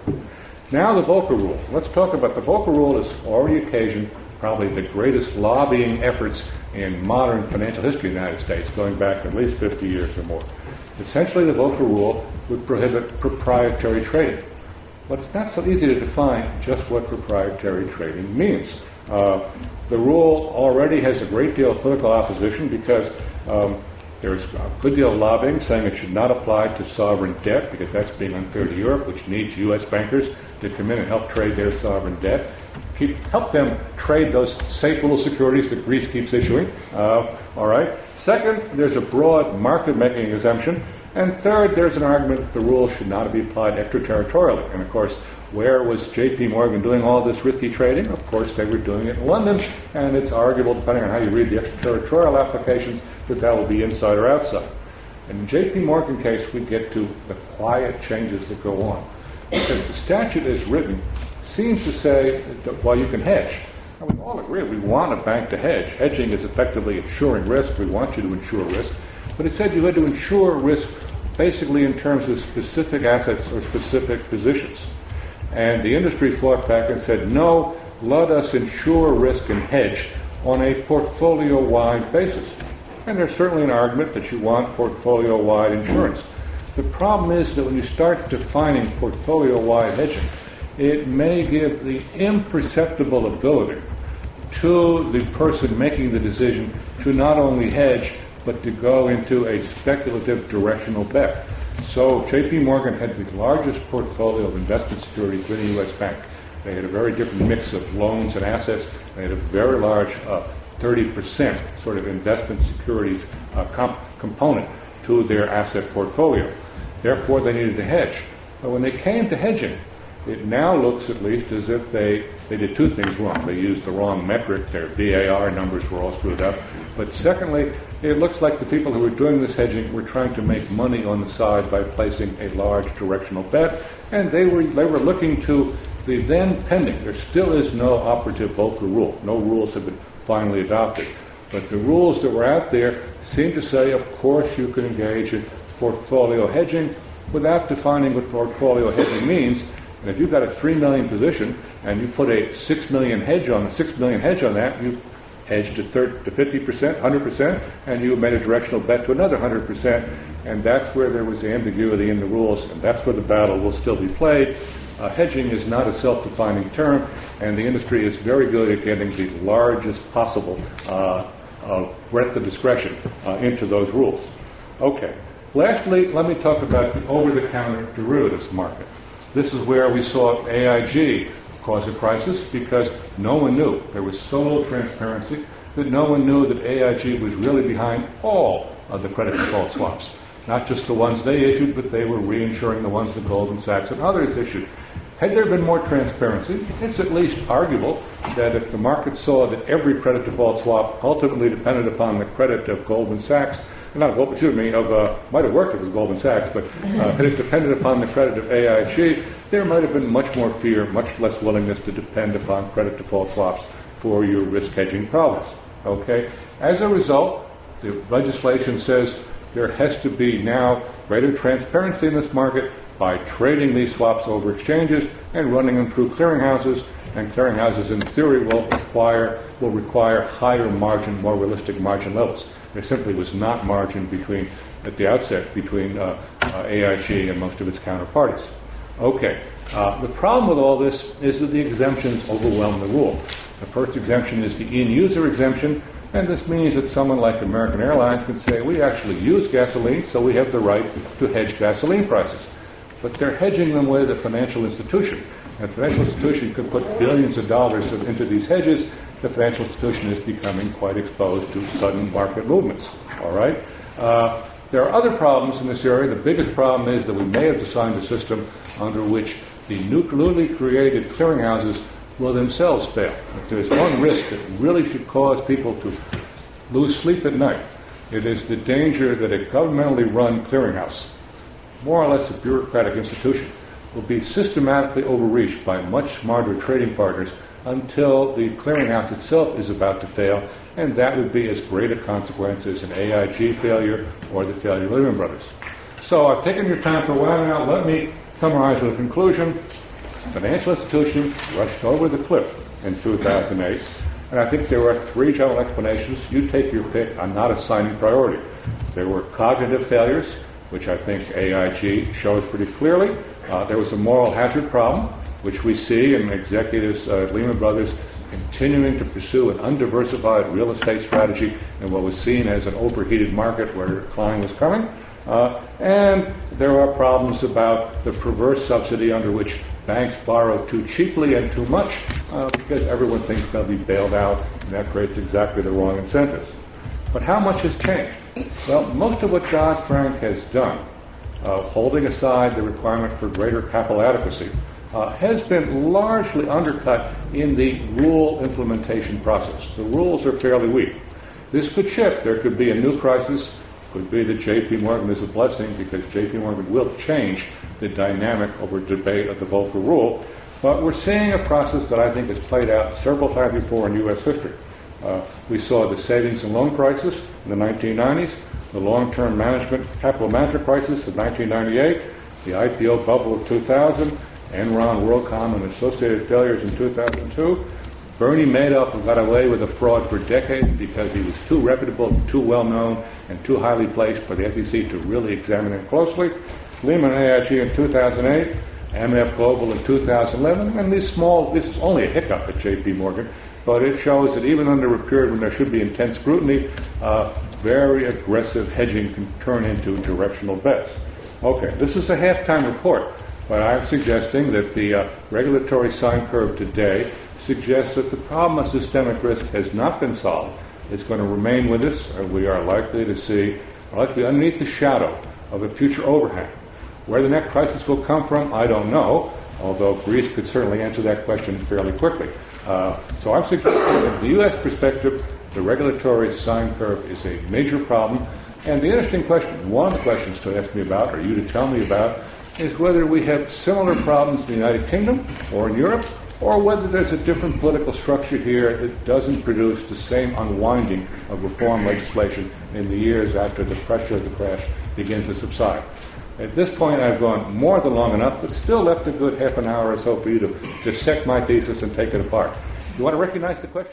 Now the Volcker Rule. Let's talk about the Volcker Rule has already occasioned probably the greatest lobbying efforts in modern financial history in the United States, going back at least fifty years or more. Essentially, the Volcker Rule would prohibit proprietary trading. But it's not so easy to define just what proprietary trading means. Uh, the rule already has a great deal of political opposition because um, there's a good deal of lobbying saying it should not apply to sovereign debt because that's being unfair to Europe, which needs U S bankers to come in and help trade their sovereign debt, keep, help them trade those safe little securities that Greece keeps issuing. Uh, all right. Second, there's a broad market-making exemption. And third, there's an argument that the rule should not be applied extraterritorially. And, of course, where was J P Morgan doing all this risky trading? Of course, they were doing it in London, and it's arguable, depending on how you read the extraterritorial applications, that that will be inside or outside. In the J P Morgan case, we get to the quiet changes that go on. Because the statute is written seems to say that, well, you can hedge. And we all agree we want a bank to hedge. Hedging is effectively insuring risk. We want you to insure risk. But it said you had to insure risk basically in terms of specific assets or specific positions. And the industry fought back and said, no, let us insure risk and hedge on a portfolio-wide basis. And there's certainly an argument that you want portfolio-wide insurance. The problem is that when you start defining portfolio-wide hedging, it may give the imperceptible ability to the person making the decision to not only hedge, but to go into a speculative directional bet. So J P Morgan had the largest portfolio of investment securities within the U S bank. They had a very different mix of loans and assets. They had a very large uh, thirty percent sort of investment securities uh, comp- component to their asset portfolio. Therefore, they needed to hedge. But when they came to hedging, it now looks at least as if they, they did two things wrong. They used the wrong metric. Their V A R numbers were all screwed up. But secondly, it looks like the people who were doing this hedging were trying to make money on the side by placing a large directional bet. And they were they were looking to the then pending. There still is no operative Volcker Rule. No rules have been finally adopted. But the rules that were out there seem to say, of course, you can engage in portfolio hedging without defining what portfolio hedging means. And if you've got a three million position and you put a six million hedge on, a six million hedge on that, you've hedged to thirty, to fifty percent, one hundred percent, and you made a directional bet to another one hundred percent. And that's where there was ambiguity in the rules, and that's where the battle will still be played. Uh, hedging is not a self-defining term, and the industry is very good at getting the largest possible uh, uh, breadth of discretion uh, into those rules. Okay. Lastly, let me talk about the over-the-counter derivatives market. This is where we saw A I G cause a crisis because no one knew. There was so little transparency that no one knew that A I G was really behind all of the credit default swaps, not just the ones they issued, but they were reinsuring the ones that Goldman Sachs and others issued. Had there been more transparency, it's at least arguable that if the market saw that every credit default swap ultimately depended upon the credit of Goldman Sachs, not Goldman, excuse me, of, uh, might have worked if it was Goldman Sachs, but uh, had it depended upon the credit of A I G, there might have been much more fear, much less willingness to depend upon credit default swaps for your risk hedging problems. Okay? As a result, the legislation says there has to be now greater transparency in this market by trading these swaps over exchanges and running them through clearinghouses, and clearinghouses in theory will require, will require higher margin, more realistic margin levels. There simply was not margin between, at the outset, between uh, uh, A I G and most of its counterparties. Okay. Uh, the problem with all this is that the exemptions overwhelm the rule. The first exemption is the end-user exemption, and this means that someone like American Airlines can say, we actually use gasoline, so we have the right to hedge gasoline prices. But they're hedging them with a financial institution. And a financial institution could put billions of dollars into these hedges. The financial institution is becoming quite exposed to sudden market movements, all right? Uh, there are other problems in this area. The biggest problem is that we may have designed a system under which the newly created clearinghouses will themselves fail. If there's one risk that really should cause people to lose sleep at night, it is the danger that a governmentally run clearinghouse, more or less a bureaucratic institution, will be systematically overreached by much smarter trading partners until the clearinghouse itself is about to fail, and that would be as great a consequence as an A I G failure or the failure of Lehman Brothers. So I've taken your time for a while now. Let me summarize with a conclusion. Financial institutions rushed over the cliff in two thousand eight, and I think there are three general explanations. You take your pick. I'm not assigning priority. There were cognitive failures, which I think A I G shows pretty clearly. Uh, there was a moral hazard problem, which we see in executives uh, at Lehman Brothers continuing to pursue an undiversified real estate strategy in what was seen as an overheated market where decline was coming. Uh, and there are problems about the perverse subsidy under which banks borrow too cheaply and too much uh, because everyone thinks they'll be bailed out, and that creates exactly the wrong incentives. But how much has changed? Well, most of what Dodd-Frank has done, uh, holding aside the requirement for greater capital adequacy, Uh, has been largely undercut in the rule implementation process. The rules are fairly weak. This could shift. There could be a new crisis. It could be that J P Morgan is a blessing because J P Morgan will change the dynamic over debate of the Volcker Rule. But we're seeing a process that I think has played out several times before in U S history. Uh, we saw the savings and loan crisis in the nineteen nineties, the long-term management, capital management crisis of nineteen ninety-eight, the I P O bubble of two thousand, Enron, WorldCom, and associated failures in two thousand two. Bernie Madoff got away with a fraud for decades because he was too reputable, too well-known, and too highly placed for the S E C to really examine it closely. Lehman and A I G in two thousand eight, M F Global in two thousand eleven, and these small, this is only a hiccup at J P Morgan, but it shows that even under a period when there should be intense scrutiny, uh, very aggressive hedging can turn into directional bets. Okay, this is a halftime report, but I'm suggesting that the uh, regulatory sine curve today suggests that the problem of systemic risk has not been solved. It's going to remain with us, and we are likely to see, likely underneath the shadow of a future overhang. Where the next crisis will come from, I don't know, although Greece could certainly answer that question fairly quickly. Uh, so I'm suggesting that the U S perspective, the regulatory sine curve is a major problem. And the interesting question, one of the questions to ask me about, or you to tell me about, is whether we have similar problems in the United Kingdom or in Europe, or whether there's a different political structure here that doesn't produce the same unwinding of reform legislation in the years after the pressure of the crash begins to subside. At this point, I've gone more than long enough, but still left a good half an hour or so for you to dissect my thesis and take it apart. You want to recognize the question?